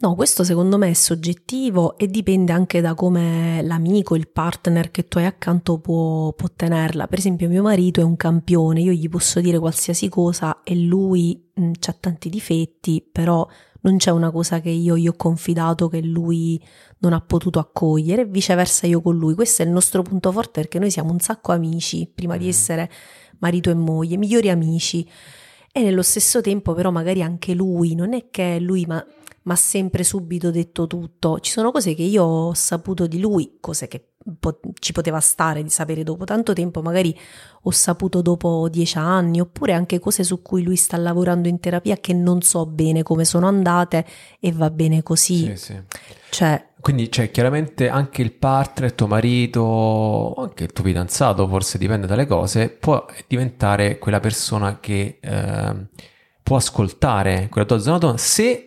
No, questo secondo me è soggettivo e dipende anche da come l'amico, il partner che tu hai accanto può tenerla. Per esempio mio marito è un campione, io gli posso dire qualsiasi cosa e lui c'ha tanti difetti, però non c'è una cosa che io gli ho confidato che lui non ha potuto accogliere e viceversa io con lui. Questo è il nostro punto forte perché noi siamo un sacco amici, prima di essere marito e moglie, migliori amici. E nello stesso tempo però magari anche lui, non è che lui... ma sempre subito detto tutto, ci sono cose che io ho saputo di lui, cose che ci poteva stare di sapere dopo tanto tempo, magari ho saputo dopo 10 anni, oppure anche cose su cui lui sta lavorando in terapia che non so bene come sono andate e va bene così. Sì, sì. Cioè, quindi c'è chiaramente anche il partner, tuo marito, anche il tuo fidanzato, forse dipende dalle cose, può diventare quella persona che può ascoltare quella tua zona se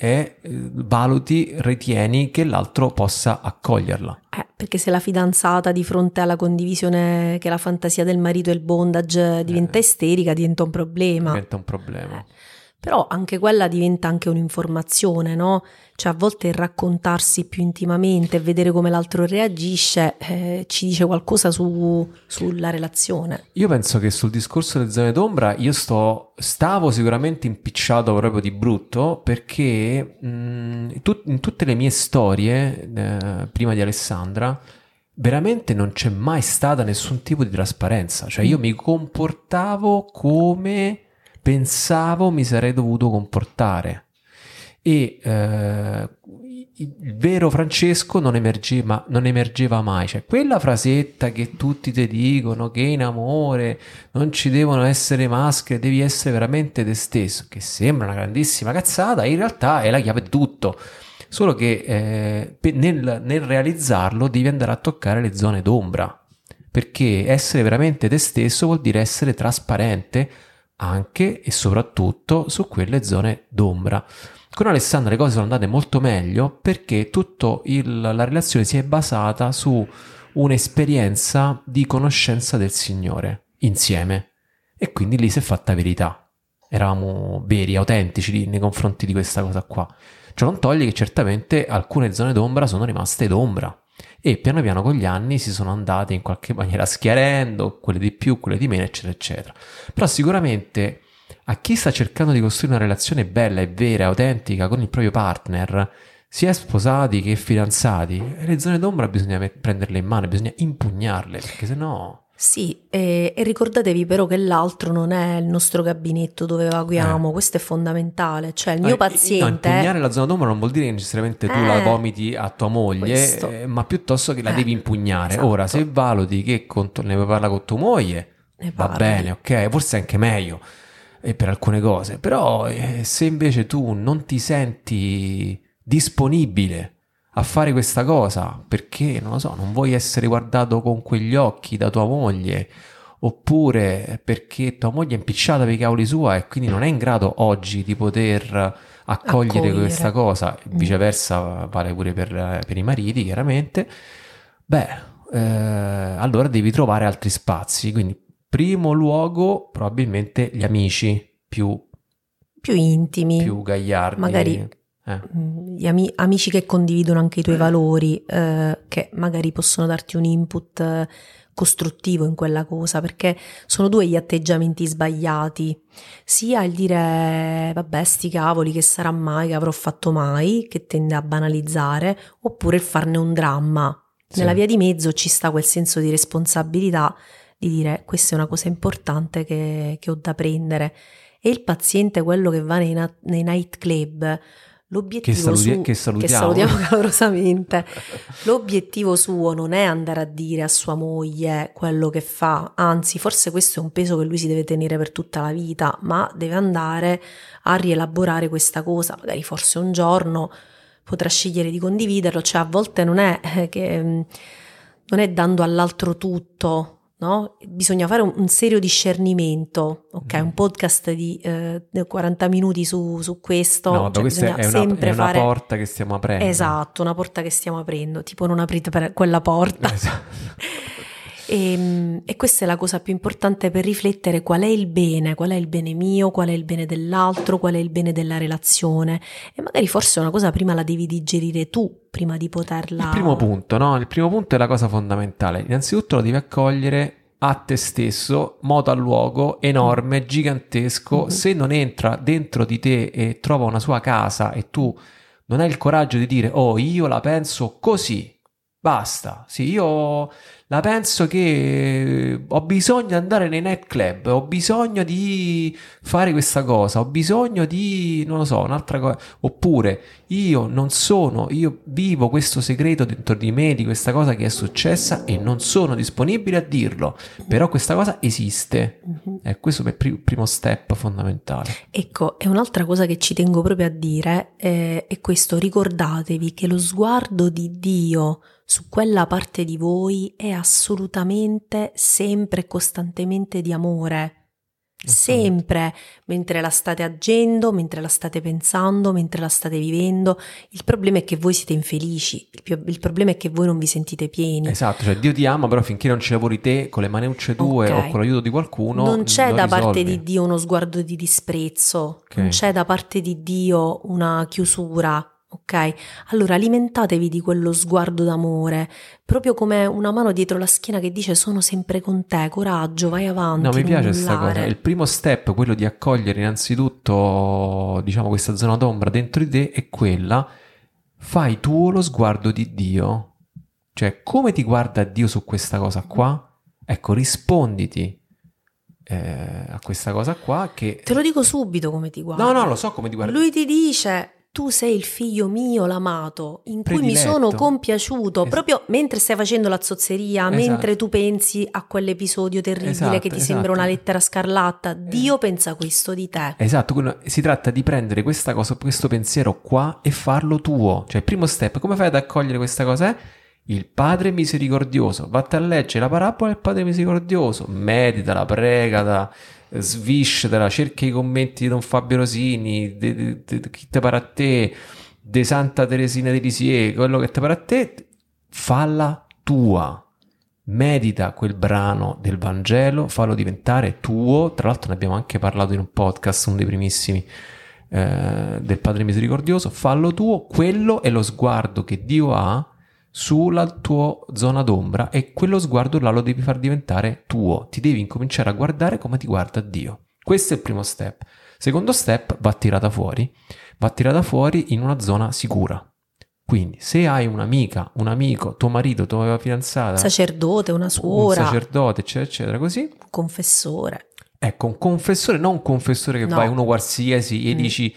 e valuti, ritieni che l'altro possa accoglierla. Perché se la fidanzata di fronte alla condivisione che la fantasia del marito e il bondage diventa isterica, diventa un problema. Però anche quella diventa anche un'informazione, no? Cioè a volte il raccontarsi più intimamente e vedere come l'altro reagisce ci dice qualcosa sulla relazione. Io penso che sul discorso delle zone d'ombra io stavo sicuramente impicciato proprio di brutto perché in tutte le mie storie prima di Alessandra veramente non c'è mai stata nessun tipo di trasparenza. Cioè io mi comportavo come... pensavo mi sarei dovuto comportare e il vero Francesco non emergeva mai. Cioè quella frasetta che tutti ti dicono che in amore non ci devono essere maschere, devi essere veramente te stesso, che sembra una grandissima cazzata, in realtà è la chiave di tutto, solo che nel realizzarlo devi andare a toccare le zone d'ombra, perché essere veramente te stesso vuol dire essere trasparente anche e soprattutto su quelle zone d'ombra. Con Alessandra le cose sono andate molto meglio perché tutta la relazione si è basata su un'esperienza di conoscenza del Signore insieme e quindi lì si è fatta verità, eravamo veri, autentici nei confronti di questa cosa qua. Cioè non toglie che certamente alcune zone d'ombra sono rimaste d'ombra e piano piano con gli anni si sono andate in qualche maniera schiarendo, quelle di più, quelle di meno, eccetera eccetera. Però sicuramente a chi sta cercando di costruire una relazione bella e vera, autentica con il proprio partner, sia sposati che fidanzati, le zone d'ombra bisogna prenderle in mano, bisogna impugnarle, perché sennò... Sì, e ricordatevi però che l'altro non è il nostro gabinetto dove evacuiamo, questo è fondamentale. Cioè il mio paziente... No, impugnare la zona d'ombra non vuol dire che necessariamente tu la vomiti a tua moglie, ma piuttosto che la devi impugnare. Esatto. Ora, se valuti che ne puoi parlare con tua moglie, va bene, ok, forse anche meglio per alcune cose, però se invece tu non ti senti disponibile a fare questa cosa perché non lo so, non vuoi essere guardato con quegli occhi da tua moglie, oppure perché tua moglie è impicciata per i cavoli sua e quindi non è in grado oggi di poter accogliere questa cosa, viceversa vale pure per i mariti chiaramente, allora devi trovare altri spazi. Quindi primo luogo probabilmente gli amici più intimi, più gagliardi, magari gli amici che condividono anche i tuoi valori, che magari possono darti un input costruttivo in quella cosa, perché sono due gli atteggiamenti sbagliati, sia il dire vabbè sti cavoli che sarà mai, che avrò fatto mai, che tende a banalizzare, oppure il farne un dramma. Nella via di mezzo ci sta quel senso di responsabilità di dire questa è una cosa importante che ho da prendere. E il paziente, quello che va nei night club, l'obiettivo che salutiamo calorosamente, l'obiettivo suo non è andare a dire a sua moglie quello che fa, anzi forse questo è un peso che lui si deve tenere per tutta la vita, ma deve andare a rielaborare questa cosa, magari forse un giorno potrà scegliere di condividerlo. Cioè a volte non è dando all'altro tutto, no? Bisogna fare un serio discernimento, ok? Un podcast di 40 minuti su questo. No, cioè questa è una porta che stiamo aprendo. Esatto, una porta che stiamo aprendo, tipo non aprite per quella porta. Esatto. E questa è la cosa più importante per riflettere qual è il bene mio, qual è il bene dell'altro, qual è il bene della relazione, e magari forse una cosa prima la devi digerire tu prima di poterla... Il primo punto, no? Il primo punto è la cosa fondamentale, innanzitutto lo devi accogliere a te stesso, moto al luogo enorme, gigantesco. Se non entra dentro di te e trova una sua casa e tu non hai il coraggio di dire "oh, io la penso così, basta, sì, io la penso che ho bisogno di andare nei night club, ho bisogno di fare questa cosa, ho bisogno di, non lo so, un'altra cosa", oppure "io non sono, io vivo questo segreto dentro di me, di questa cosa che è successa e non sono disponibile a dirlo, però questa cosa esiste". Questo è il primo step fondamentale. Ecco, è un'altra cosa che ci tengo proprio a dire, è questo: ricordatevi che lo sguardo di Dio su quella parte di voi è assolutamente sempre e costantemente di amore, sempre, mentre la state agendo, mentre la state pensando, mentre la state vivendo. Il problema è che voi siete infelici, il problema è che voi non vi sentite pieni. Esatto, cioè Dio ti ama, però finché non ci lavori te con le manucce tue o con l'aiuto di qualcuno, non c'è da parte di Dio uno sguardo di disprezzo, non c'è da parte di Dio una chiusura. Ok, allora alimentatevi di quello sguardo d'amore, proprio come una mano dietro la schiena che dice "sono sempre con te, coraggio, vai avanti". No, mi piace questa cosa. Il primo step, quello di accogliere innanzitutto, diciamo, questa zona d'ombra dentro di te, è quella: fai tu lo sguardo di Dio, cioè come ti guarda Dio su questa cosa qua, ecco, risponditi a questa cosa qua. Che te lo dico subito come ti guarda. No, lo so come ti guarda. Lui ti dice: tu sei il figlio mio, l'amato, in cui mi sono compiaciuto, proprio mentre stai facendo la zozzeria, mentre tu pensi a quell'episodio terribile che ti sembra una lettera scarlatta. Dio pensa questo di te. Esatto, si tratta di prendere questa cosa, questo pensiero qua, e farlo tuo. Cioè, il primo step, come fai ad accogliere questa cosa? Il Padre misericordioso. Vatti a leggere la parabola del Padre misericordioso, meditala, pregala, sviscetela, cerca i commenti di Don Fabio Rosini, di chi te pare a te, di Santa Teresina di Lisieux, quello che te pare a te, falla tua. Medita quel brano del Vangelo, fallo diventare tuo. Tra l'altro ne abbiamo anche parlato in un podcast, uno dei primissimi, del Padre misericordioso. Fallo tuo. Quello è lo sguardo che Dio ha sulla tua zona d'ombra, e quello sguardo là lo devi far diventare tuo. Ti devi incominciare a guardare come ti guarda Dio. Questo è il primo step. Secondo step: va tirata fuori in una zona sicura. Quindi se hai un'amica, un amico, tuo marito, tua fidanzata, sacerdote, una suora, un sacerdote, eccetera eccetera, così, confessore. Ecco, un confessore, non un confessore che vai, uno qualsiasi, e dici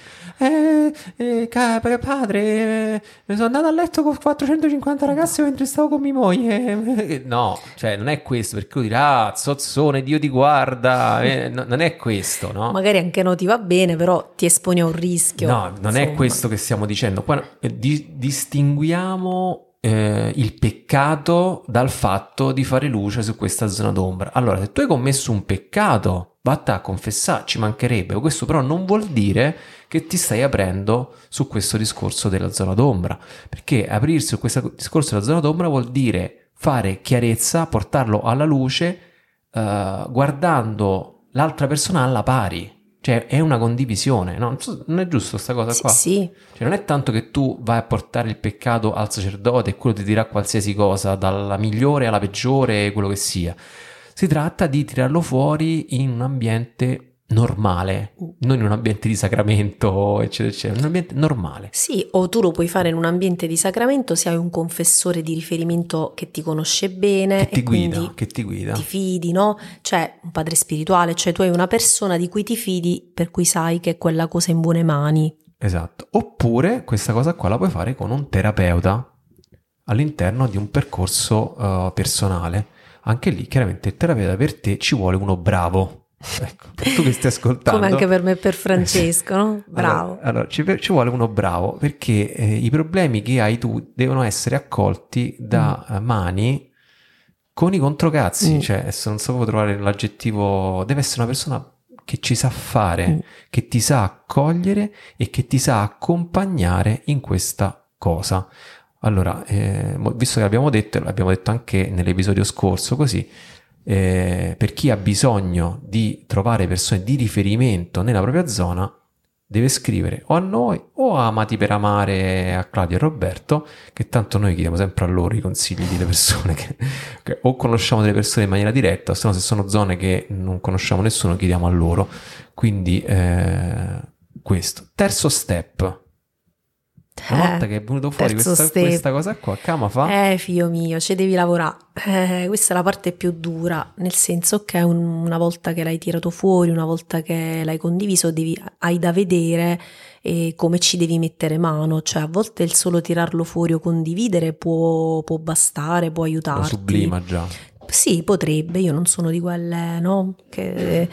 padre, sono andato a letto con 450 ragazze mentre stavo con mia moglie. No, cioè non è questo, perché lui dirà zozzone, Dio ti guarda, non è questo, no? Magari anche no, ti va bene, però ti espone a un rischio. No, non è questo che stiamo dicendo. Qua distinguiamo il peccato dal fatto di fare luce su questa zona d'ombra. Allora, se tu hai commesso un peccato, vattene a confessare, ci mancherebbe. Questo però non vuol dire che ti stai aprendo su questo discorso della zona d'ombra, perché aprirsi su questo discorso della zona d'ombra vuol dire fare chiarezza, portarlo alla luce, guardando l'altra persona alla pari. Cioè è una condivisione, no? Non è giusto sta cosa qua? Sì. Cioè non è tanto che tu vai a portare il peccato al sacerdote e quello ti dirà qualsiasi cosa, dalla migliore alla peggiore, quello che sia. Si tratta di tirarlo fuori in un ambiente normale, non in un ambiente di sacramento, eccetera eccetera, un ambiente normale. Sì, o tu lo puoi fare in un ambiente di sacramento se hai un confessore di riferimento che ti conosce bene, che ti guida, che ti guida, ti fidi, no? Cioè un padre spirituale, cioè tu hai una persona di cui ti fidi, per cui sai che è quella cosa in buone mani. Esatto. Oppure questa cosa qua la puoi fare con un terapeuta all'interno di un percorso personale. Anche lì chiaramente il terapeuta per te ci vuole uno bravo. Ecco, per tu che stai ascoltando, come anche per me e per Francesco, no? Bravo. Allora ci vuole uno bravo, perché i problemi che hai tu devono essere accolti da mani con i controcazzi. Cioè adesso non so come trovare l'aggettivo, deve essere una persona che ci sa fare, che ti sa accogliere e che ti sa accompagnare in questa cosa. Allora, visto che l'abbiamo detto anche nell'episodio scorso, così, per chi ha bisogno di trovare persone di riferimento nella propria zona, deve scrivere o a noi o a Amati per Amare, a Claudia e Roberto, che tanto noi chiediamo sempre a loro i consigli delle persone che o conosciamo delle persone in maniera diretta, o se no, se sono zone che non conosciamo nessuno, chiediamo a loro. Quindi questo terzo step, una volta che è venuto fuori questa cosa qua, Cama fa figlio mio, ci devi lavorare, questa è la parte più dura, nel senso che una volta che l'hai tirato fuori, una volta che l'hai condiviso, hai da vedere come ci devi mettere mano. Cioè, a volte il solo tirarlo fuori o condividere può bastare, può aiutarti, lo sublima già. Sì, potrebbe. Io non sono di quelle, no, che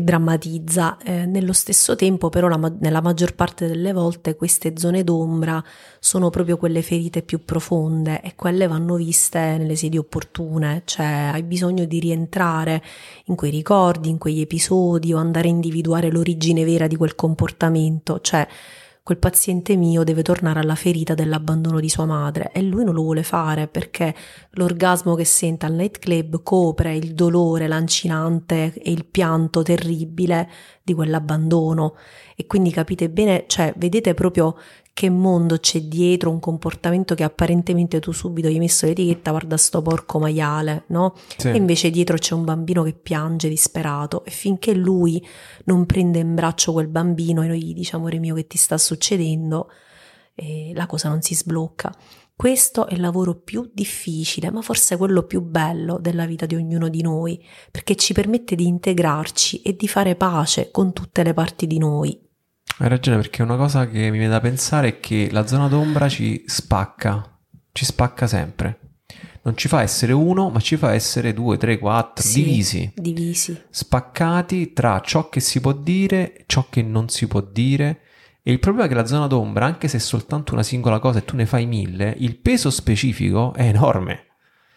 drammatizza, nello stesso tempo però nella maggior parte delle volte queste zone d'ombra sono proprio quelle ferite più profonde, e quelle vanno viste nelle sedi opportune. Cioè, hai bisogno di rientrare in quei ricordi, in quegli episodi, o andare a individuare l'origine vera di quel comportamento. Cioè, quel paziente mio deve tornare alla ferita dell'abbandono di sua madre, e lui non lo vuole fare perché l'orgasmo che sente al nightclub copre il dolore lancinante e il pianto terribile di quell'abbandono. E quindi capite bene, cioè vedete proprio che mondo c'è dietro un comportamento che apparentemente tu subito gli hai messo l'etichetta, guarda sto porco maiale, no? Sì. E invece dietro c'è un bambino che piange disperato, e finché lui non prende in braccio quel bambino e noi gli diciamo amore mio che ti sta succedendo, la cosa non si sblocca. Questo è il lavoro più difficile, ma forse quello più bello della vita di ognuno di noi, perché ci permette di integrarci e di fare pace con tutte le parti di noi. Hai ragione, perché una cosa che mi viene da pensare è che la zona d'ombra ci spacca sempre. Non ci fa essere uno, ma ci fa essere 2, 3, 4, sì, divisi, spaccati tra ciò che si può dire, ciò che non si può dire. E il problema è che la zona d'ombra, anche se è soltanto una singola cosa e tu ne fai 1000, il peso specifico è enorme.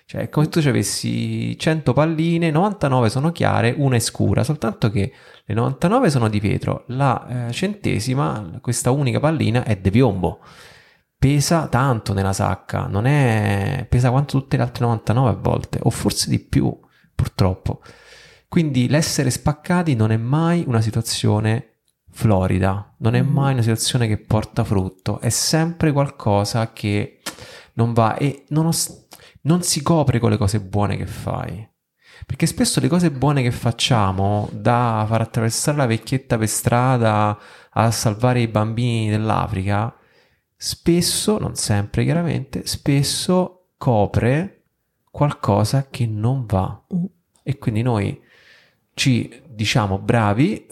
Cioè, è come se tu ci avessi 100 palline, 99 sono chiare, una è scura, soltanto che le 99 sono di vetro, la centesima, questa unica pallina, è di piombo. Pesa tanto nella sacca, pesa quanto tutte le altre 99 a volte, o forse di più, purtroppo. Quindi l'essere spaccati non è mai una situazione florida, non è mai una situazione che porta frutto, è sempre qualcosa che non va, e non si copre con le cose buone che fai, perché spesso le cose buone che facciamo, da far attraversare la vecchietta per strada a salvare i bambini dell'Africa, spesso, non sempre chiaramente, spesso copre qualcosa che non va, e quindi noi ci diciamo bravi,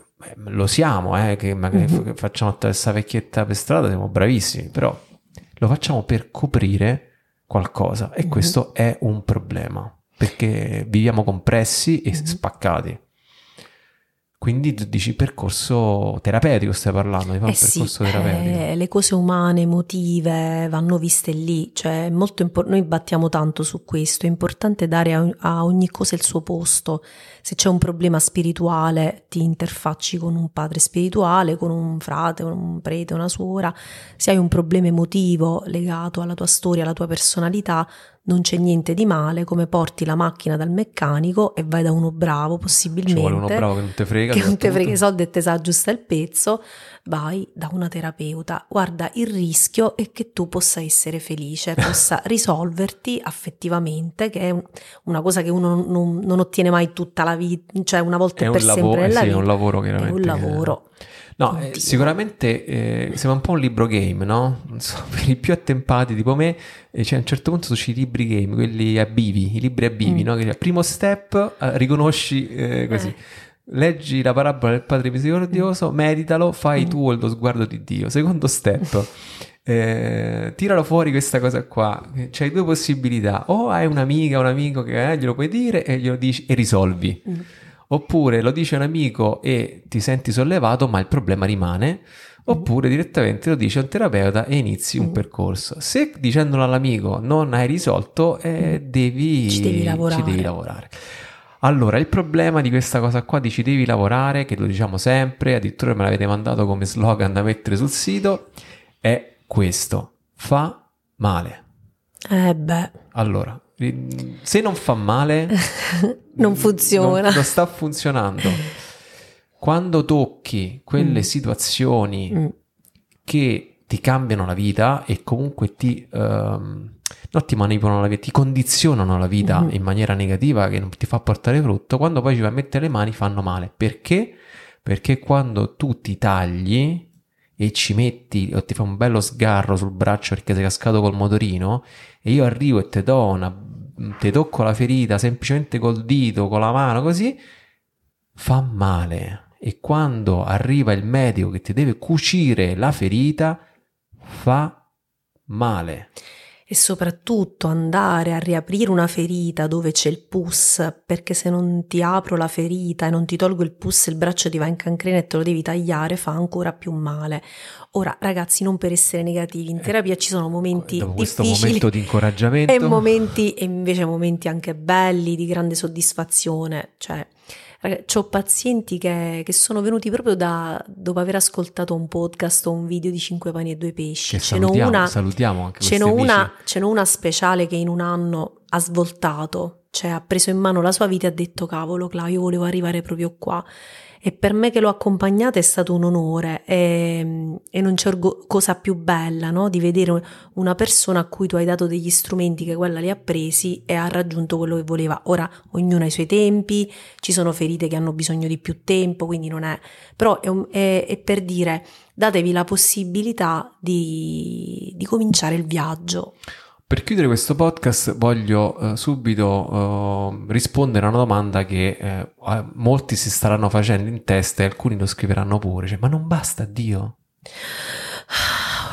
lo siamo, che magari facciamo attraversare la vecchietta per strada, siamo bravissimi, però lo facciamo per coprire qualcosa, e questo è un problema, perché viviamo compressi e spaccati. Quindi tu dici percorso terapeutico, stai parlando di un percorso terapeutico. Le cose umane, emotive, vanno viste lì. Cioè, molto noi battiamo tanto su questo, è importante dare a ogni cosa il suo posto. Se c'è un problema spirituale, ti interfacci con un padre spirituale, con un frate, con un prete, una suora. Se hai un problema emotivo legato alla tua storia, alla tua personalità, non c'è niente di male, come porti la macchina dal meccanico e vai da uno bravo, possibilmente. Ci vuole uno bravo che non te frega. Che non te frega i soldi e te sa aggiusta il pezzo, vai da una terapeuta. Guarda, il rischio è che tu possa essere felice, possa risolverti affettivamente, che è una cosa che uno non ottiene mai tutta la vita, cioè una volta è per sempre nella vita. È un lavoro, chiaramente. È un lavoro. No, sicuramente sembra un po' un libro game, no? Non so, per i più attempati tipo me, cioè, a un certo punto sono i libri game, quelli a bivi, i libri a bivi, no? Che primo step, riconosci così. Leggi la parabola del padre misericordioso, meditalo, fai tu lo sguardo di Dio. Secondo step, tiralo fuori questa cosa qua. C'hai 2 possibilità: o hai un'amica, un amico che glielo puoi dire e glielo dici e risolvi. Oppure lo dice un amico e ti senti sollevato, ma il problema rimane. Oppure direttamente lo dice un terapeuta e inizi un percorso. Se dicendolo all'amico non hai risolto, ci devi lavorare. Allora, il problema di questa cosa qua di ci devi lavorare, che lo diciamo sempre, addirittura me l'avete mandato come slogan da mettere sul sito, è questo: fa male. Beh. Allora, se non fa male non funziona. Non sta funzionando. Quando tocchi quelle situazioni che ti cambiano la vita e comunque ti manipolano la vita, ti condizionano la vita in maniera negativa, che non ti fa portare frutto, quando poi ci vai a mettere le mani fanno male. Perché? Perché quando tu ti tagli e ci metti, o ti fa un bello sgarro sul braccio perché sei cascato col motorino, e io arrivo e te tocco la ferita semplicemente col dito, con la mano, così fa male. E quando arriva il medico che ti deve cucire la ferita, fa male. E soprattutto andare a riaprire una ferita dove c'è il pus, perché se non ti apro la ferita e non ti tolgo il pus, il braccio ti va in cancrena e te lo devi tagliare, fa ancora più male. Ora ragazzi, non per essere negativi, in terapia ci sono momenti difficili, momento di incoraggiamento e invece momenti anche belli di grande soddisfazione. Cioè ho pazienti che sono venuti proprio dopo aver ascoltato un podcast o un video di Cinque Pane e Due Pesci. Salutiamo anche questi amici. Ce n'è una speciale che in un anno ha svoltato, cioè ha preso in mano la sua vita e ha detto: cavolo Claudia, io volevo arrivare proprio qua, e per me che l'ho accompagnata è stato un onore, e non c'è cosa più bella, no? Di vedere una persona a cui tu hai dato degli strumenti, che quella li ha presi e ha raggiunto quello che voleva. Ora ognuno ha i suoi tempi, ci sono ferite che hanno bisogno di più tempo, quindi non è, però è per dire: datevi la possibilità di cominciare il viaggio. Per chiudere questo podcast voglio subito rispondere a una domanda che molti si staranno facendo in testa e alcuni lo scriveranno pure. Cioè, ma non basta Dio?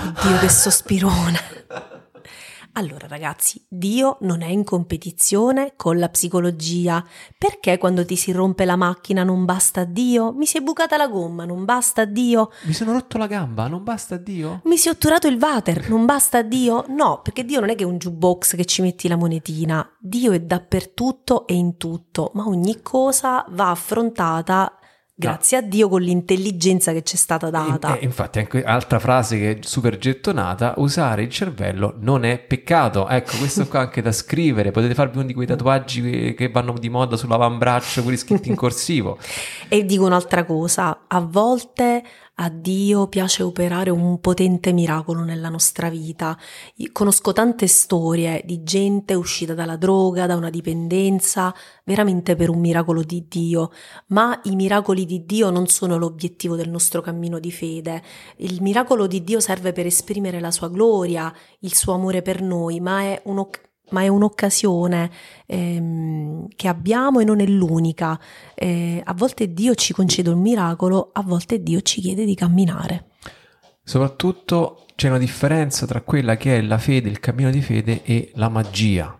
Oddio, che sospirone. Allora ragazzi, Dio non è in competizione con la psicologia. Perché quando ti si rompe la macchina non basta Dio? Mi si è bucata la gomma, non basta Dio? Mi sono rotto la gamba, non basta Dio? Mi si è otturato il water, non basta Dio? No, perché Dio non è che è un jukebox che ci metti la monetina. Dio è dappertutto e in tutto, ma ogni cosa va affrontata grazie a Dio con l'intelligenza che ci è stata data. Infatti anche altra frase che è super gettonata: usare il cervello non è peccato. Ecco, questo qua anche da scrivere. Potete farvi uno di quei tatuaggi che vanno di moda sull'avambraccio, quelli scritti in corsivo. E dico un'altra cosa: a volte a Dio piace operare un potente miracolo nella nostra vita. Io conosco tante storie di gente uscita dalla droga, da una dipendenza, veramente per un miracolo di Dio, ma i miracoli di Dio non sono l'obiettivo del nostro cammino di fede. Il miracolo di Dio serve per esprimere la sua gloria, il suo amore per noi, ma è un'occasione che abbiamo e non è l'unica. A volte Dio ci concede un miracolo, a volte Dio ci chiede di camminare. Soprattutto c'è una differenza tra quella che è la fede, il cammino di fede, e la magia.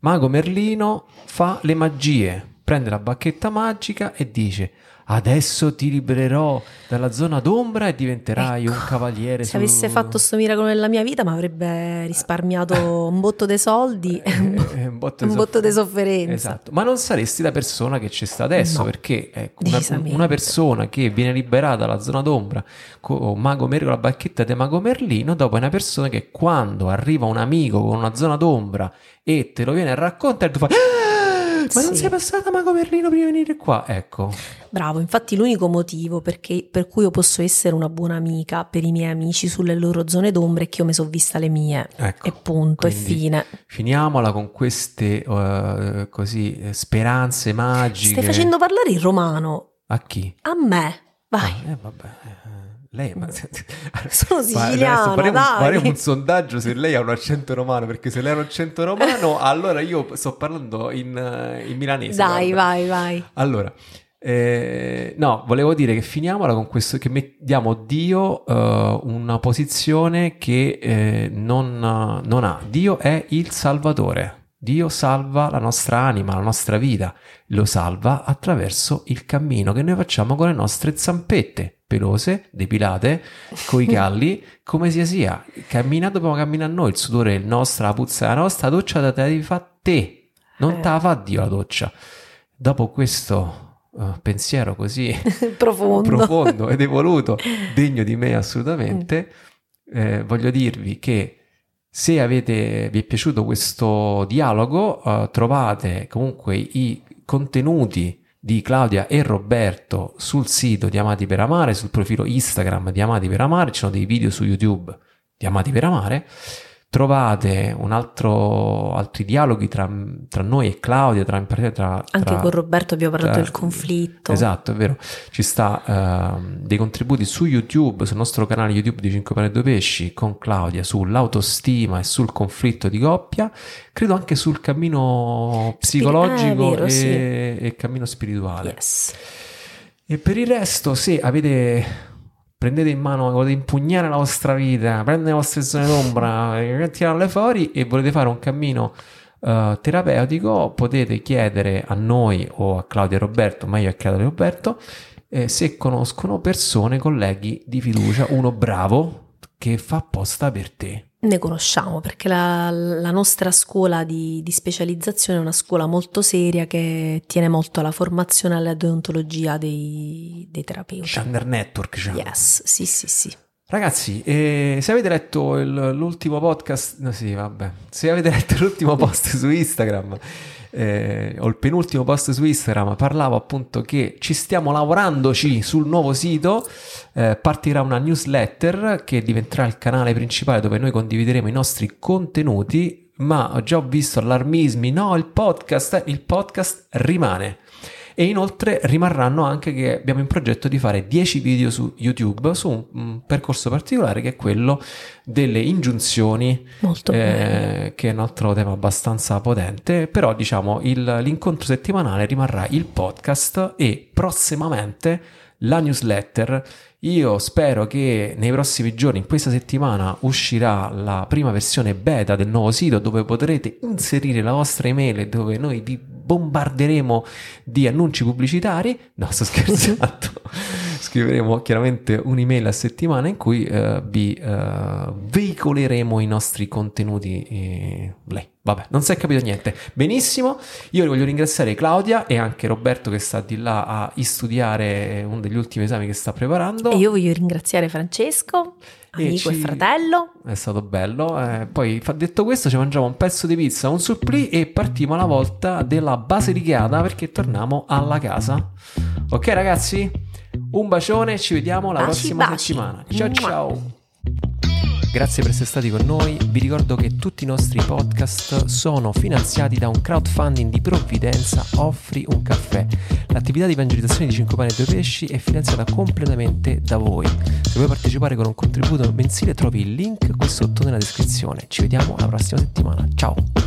Mago Merlino fa le magie, prende la bacchetta magica e dice: adesso ti libererò dalla zona d'ombra e diventerai un cavaliere. Se avesse fatto sto miracolo nella mia vita mi avrebbe risparmiato un botto di soldi, un botto di sofferenza. Esatto, ma non saresti la persona che c'è sta adesso, no, perché ecco, una persona che viene liberata dalla zona d'ombra con la bacchetta di Mago Merlino, dopo è una persona che quando arriva un amico con una zona d'ombra e te lo viene a raccontare, tu fai: ma non sei passata Mago Merlino prima di venire qua? Ecco, bravo. Infatti l'unico motivo per cui io posso essere una buona amica per i miei amici sulle loro zone d'ombra è che io mi sono vista le mie, ecco, e punto e fine. Finiamola con queste così speranze magiche. Stai facendo parlare il romano. A chi? A me, vai. Vabbè. Lei, ma sono siciliana, faremo un sondaggio se lei ha un accento romano, perché se lei ha un accento romano allora io sto parlando in milanese. Dai, guarda. vai. Allora no, volevo dire che finiamola con questo, che diamo Dio una posizione che non ha. Dio è il Salvatore. Dio salva la nostra anima, la nostra vita, lo salva attraverso il cammino che noi facciamo con le nostre zampette pelose, depilate, coi calli, come sia sia. Cammina, dobbiamo camminare noi, il sudore è il nostro, la puzza è la nostra, la doccia te la devi fare te, non te la fa Dio la doccia. Dopo questo pensiero così profondo ed evoluto, degno di me assolutamente, voglio dirvi che Se vi è piaciuto questo dialogo, trovate comunque i contenuti di Claudia e Roberto sul sito di Amati per Amare, sul profilo Instagram di Amati per Amare, ci sono dei video su YouTube di Amati per Amare, trovate altri dialoghi tra noi e Claudia, anche con Roberto abbiamo parlato del conflitto. Esatto, è vero, ci sta dei contributi su YouTube, sul nostro canale YouTube di Cinque Pane e Due Pesci con Claudia sull'autostima e sul conflitto di coppia, credo anche sul cammino psicologico e cammino spirituale. Yes. E per il resto, se prendete in mano, volete impugnare la vostra vita, prendete le vostre zone d'ombra, tirarle fuori e volete fare un cammino terapeutico, potete chiedere a noi o a Claudia e Roberto, meglio a Claudia e Roberto, se conoscono persone, colleghi di fiducia, uno bravo che fa apposta per te. Ne conosciamo, perché la nostra scuola di specializzazione è una scuola molto seria che tiene molto alla formazione e alla deontologia dei terapeuti. Gender Network, diciamo. Yes, sì. Ragazzi, se avete letto l'ultimo podcast, se avete letto l'ultimo post su Instagram, o il penultimo post su Instagram, parlavo appunto che ci stiamo lavorandoci sul nuovo sito, partirà una newsletter che diventerà il canale principale dove noi condivideremo i nostri contenuti, ma ho già visto allarmismi, no, il podcast rimane. E inoltre rimarranno anche che abbiamo in progetto di fare 10 video su YouTube su un percorso particolare che è quello delle ingiunzioni, che è un altro tema abbastanza potente, però diciamo l'incontro settimanale rimarrà il podcast e prossimamente la newsletter. Io spero che nei prossimi giorni, in questa settimana, uscirà la prima versione beta del nuovo sito dove potrete inserire la vostra email, dove noi vi bombarderemo di annunci pubblicitari. No, sto scherzando. Scriveremo chiaramente un'email a settimana in cui veicoleremo i nostri contenuti. Vabbè, non si è capito niente. Benissimo, io voglio ringraziare Claudia e anche Roberto che sta di là a studiare uno degli ultimi esami che sta preparando. E io voglio ringraziare Francesco, amico e fratello. È stato bello. Poi, detto questo, ci mangiamo un pezzo di pizza, un supplì e partiamo alla volta della Basilicata perché torniamo alla casa. Ok ragazzi? Un bacione, ci vediamo la prossima settimana. Ciao ciao. Grazie per essere stati con noi, vi ricordo che tutti i nostri podcast sono finanziati da un crowdfunding di Provvidenza Offri un caffè. L'attività di evangelizzazione di Cinque Pane e Due Pesci è finanziata completamente da voi. Se vuoi partecipare con un contributo mensile trovi il link qui sotto nella descrizione. Ci vediamo la prossima settimana, ciao!